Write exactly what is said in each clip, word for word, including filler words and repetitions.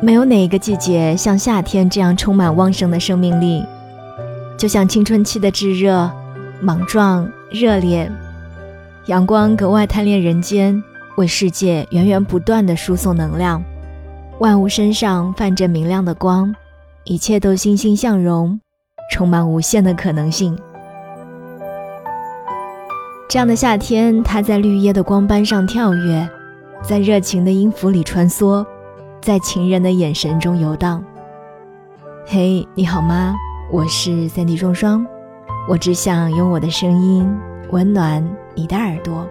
没有哪一个季节像夏天这样充满旺盛的生命力，就像青春期的炙热、莽撞、热烈。阳光格外贪恋人间，为世界源源不断地输送能量。万物身上泛着明亮的光，一切都欣欣向荣，充满无限的可能性。这样的夏天，它在绿叶的光斑上跳跃，在热情的音符里穿梭，在情人的眼神中游荡。嘿、hey, 你好吗？我是三 D 重双，我只想用我的声音温暖你的耳朵。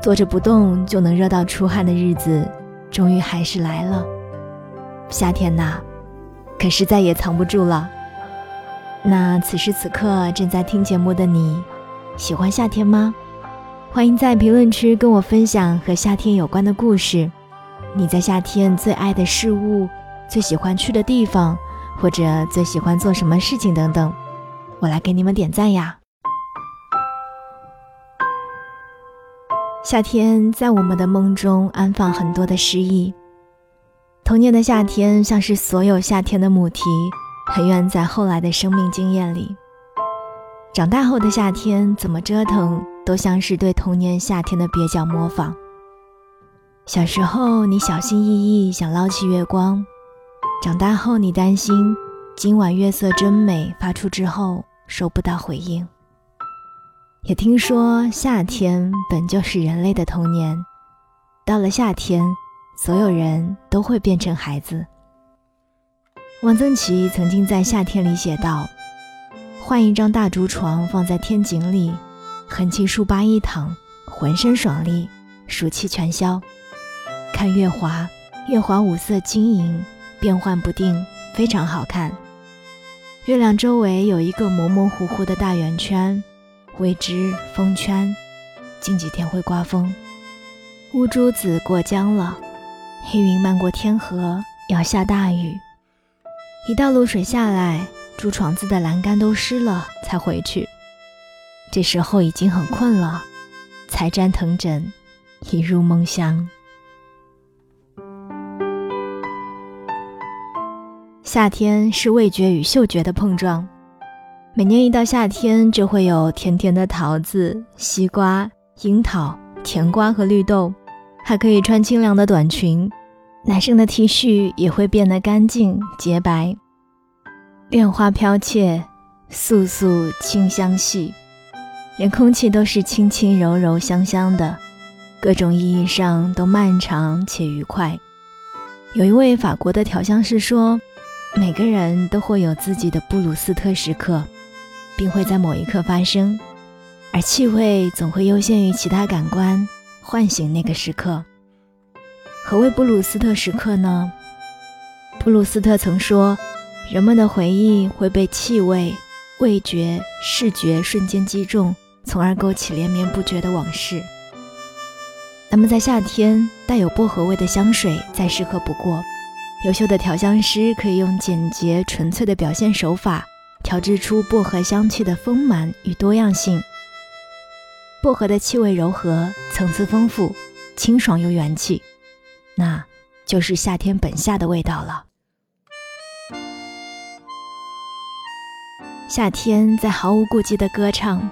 坐着不动就能热到出汗的日子终于还是来了。夏天呐，可是再也藏不住了。那此时此刻正在听节目的你，喜欢夏天吗？欢迎在评论区跟我分享和夏天有关的故事，你在夏天最爱的事物，最喜欢去的地方，或者最喜欢做什么事情等等，我来给你们点赞呀。夏天在我们的梦中安放很多的诗意。童年的夏天像是所有夏天的母题，横亘在后来的生命经验里。长大后的夏天怎么折腾都像是对童年夏天的蹩脚模仿。小时候你小心翼翼想捞起月光，长大后你担心今晚月色真美发出之后收不到回应。也听说夏天本就是人类的童年，到了夏天所有人都会变成孩子。汪曾祺曾经在夏天里写道，换一张大竹床放在天井里，横七竖八一躺，浑身爽利，暑气全消。看月华，月华五色晶莹，变幻不定，非常好看。月亮周围有一个模模糊糊的大圆圈，谓之风圈，近几天会刮风。乌珠子过江了，黑云漫过天河，要下大雨。一道露水下来，竹床子的栏杆都湿了才回去。这时候已经很困了，才沾藤枕，一入梦乡。夏天是味觉与嗅觉的碰撞。每年一到夏天就会有甜甜的桃子、西瓜、樱桃、甜瓜和绿豆，还可以穿清凉的短裙，男生的 T 恤也会变得干净洁白。恋花飘窃，簌簌清香细，连空气都是轻轻柔柔香香的，各种意义上都漫长且愉快。有一位法国的调香师说，每个人都会有自己的布鲁斯特时刻，并会在某一刻发生，而气味总会优先于其他感官，唤醒那个时刻。何谓布鲁斯特时刻呢？布鲁斯特曾说，人们的回忆会被气味、味觉、视觉瞬间击中，从而勾起连绵不绝的往事。那么在夏天，带有薄荷味的香水再适合不过。优秀的调香师可以用简洁纯粹的表现手法调制出薄荷香气的丰满与多样性。薄荷的气味柔和，层次丰富，清爽又元气，那就是夏天本夏的味道了。夏天在毫无顾忌的歌唱。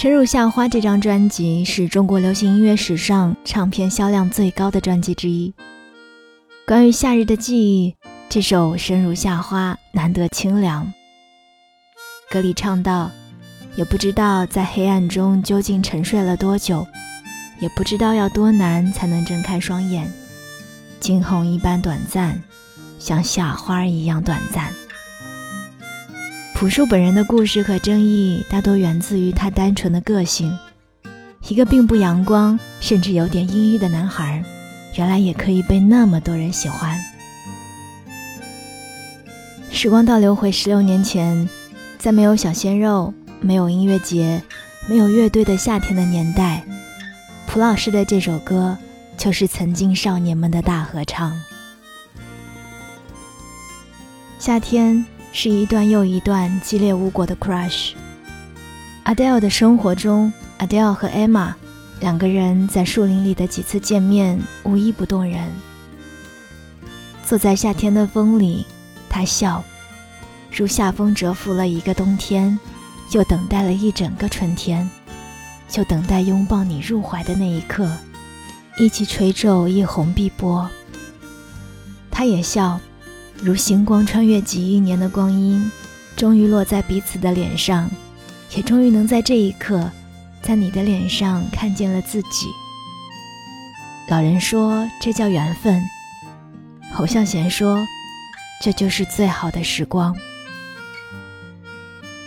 深入夏花这张专辑是中国流行音乐史上唱片销量最高的专辑之一。关于夏日的记忆，这首《深如夏花》难得清凉。歌里唱道，也不知道在黑暗中究竟沉睡了多久，也不知道要多难才能睁开双眼，惊鸿一般短暂，像夏花一样短暂。朴树本人的故事和争议大多源自于他单纯的个性，一个并不阳光甚至有点阴郁的男孩，原来也可以被那么多人喜欢。时光倒流回十六年前，在没有小鲜肉、没有音乐节、没有乐队的夏天的年代，朴老师的这首歌就是曾经少年们的大合唱。夏天是一段又一段激烈无果的 crush。 Adele 的生活中， Adele 和 Emma 两个人在树林里的几次见面无一不动人。坐在夏天的风里，他笑，如夏风蛰伏了一个冬天，又等待了一整个春天，就等待拥抱你入怀的那一刻，一起吹皱一红碧波。他也笑，如星光穿越几亿年的光阴，终于落在彼此的脸上，也终于能在这一刻，在你的脸上看见了自己。老人说这叫缘分，侯孝贤说这就是最好的时光。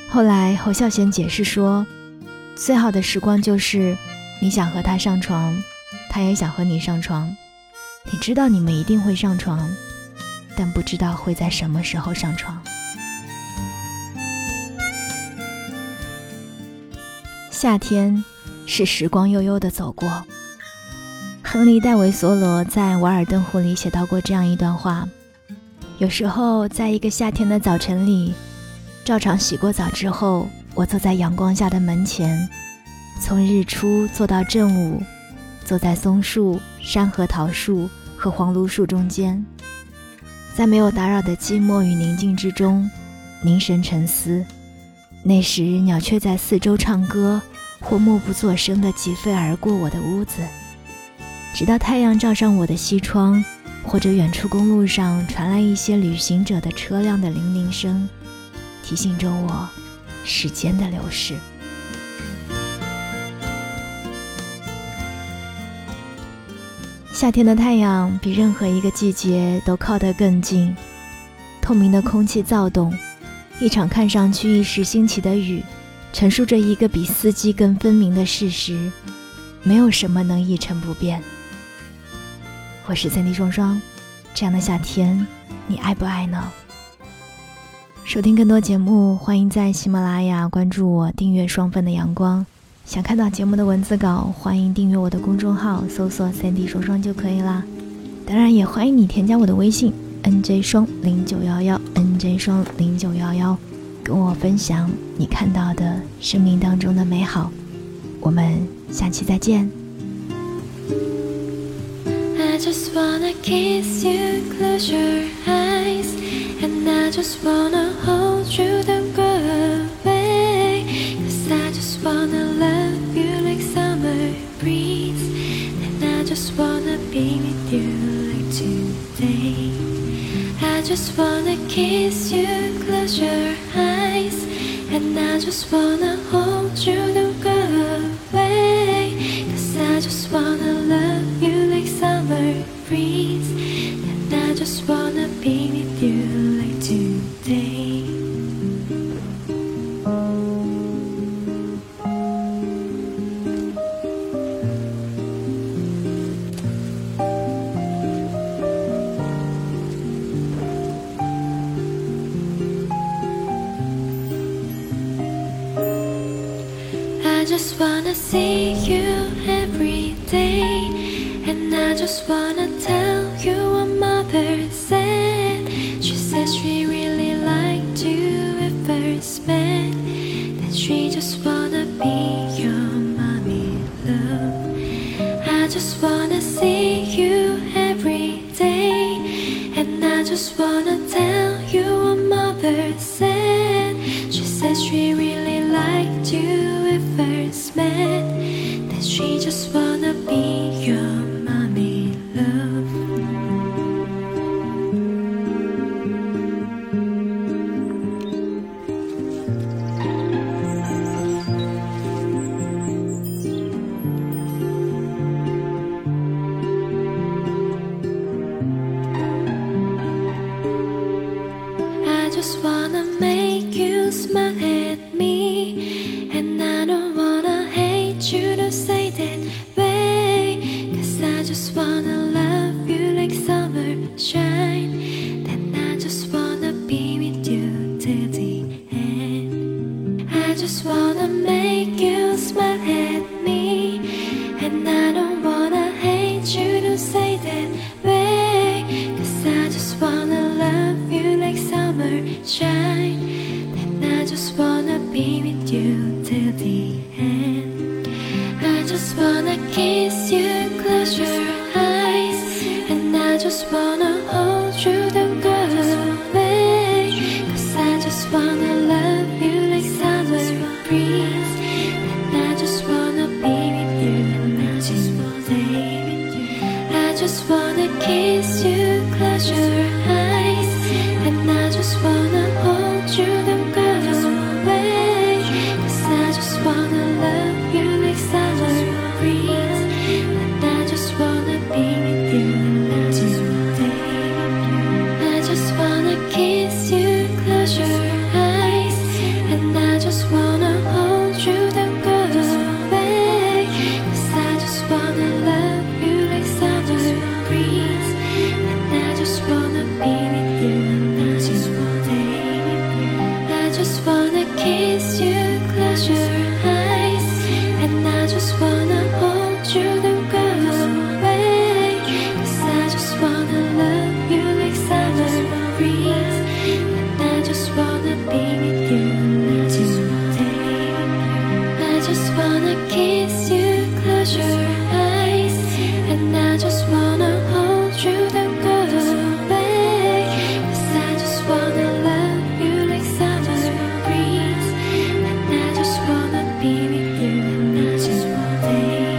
后来侯孝贤解释说，最好的时光就是你想和他上床，他也想和你上床，你知道你们一定会上床，但不知道会在什么时候上床。夏天是时光悠悠地走过。亨利·戴维·梭罗在《瓦尔登湖》里写到过这样一段话，有时候在一个夏天的早晨里，照常洗过澡之后，我坐在阳光下的门前，从日出坐到正午，坐在松树、山核桃树和黄栌树中间，在没有打扰的寂寞与宁静之中凝神沉思。那时鸟雀在四周唱歌，或默不作声地疾飞而过我的屋子，直到太阳照上我的西窗，或者远处公路上传来一些旅行者的车辆的铃铃声，提醒着我时间的流逝。夏天的太阳比任何一个季节都靠得更近，透明的空气躁动，一场看上去一时兴起的雨，陈述着一个比四季更分明的事实，没有什么能一成不变。我是三 D 双双，这样的夏天你爱不爱呢？收听更多节目，欢迎在喜马拉雅关注我，订阅双份的阳光。想看到节目的文字稿，欢迎订阅我的公众号，搜索三 D 双双就可以啦。当然也欢迎你添加我的微信N J 双零九幺幺 ，N J 双零九幺幺，跟我分享你看到的生命当中的美好。我们下期再见。I just wanna kiss you, close your eyes, and I just wanna hold you, don't go away. Cause I just wanna love you like summer breeze, and I just wanna be with you like today. I just wanna see you every day, and I just wanna tell you what mother said. She said she really liked you at first met, that she just wanna be your mommy love. I just wanna see you every day, and I just wanna tell you what mother said. She said she really liked you first met, that she just wanna be your mommy love. I just wanna make you smile at me, and I don't you don't say that way. Cause I just wanna love you like summer shine, then I just wanna be with you till the end. I just wanna make you smile at me, and I don't wanna hate you, don't say that way. Cause I just wanna love you like summer shine, then I just wanna be with you till the end. I just wanna I just wanna hold you down, girl, babe. Cause I just wanna love you like summer breeze. And I just wanna be with you another day. I just wanna kiss you, close your eyes. And I just wanna hold you down, girl, babe. Cause I just wanna love you like summer breeze. And I just wanna be with you another day. I just wanna kiss you, close your eyes. And I just wanna hold you down, girl, babe. Cause I just wanna love you like summer breeze. And I just wanna be with you another day. I just wanna kiss you, close your eyes. And I just wanna hold you down, girl, babe. Cause I just wanna love you like summer breeze. And I just wanna be with you another day. I just wanna kiss you, close your eyes. And I just wanna hold you down, girl, babe. Cause I just wanna love you like summer breeze. And I just wanna be with you another day.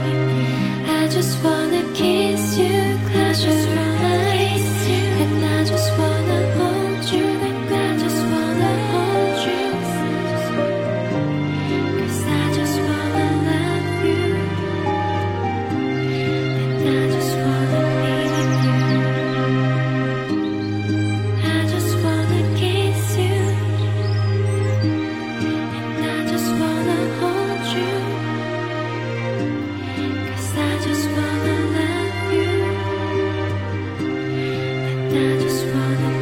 I just wanna kiss you, close your eyes. And I just wanna hold you, and I just wanna hold you. Cause I just wanna love you. And I just wanna be with you. I just wanna kiss you. And I just wanna hold you. Cause I just wanna love you. And I just wanna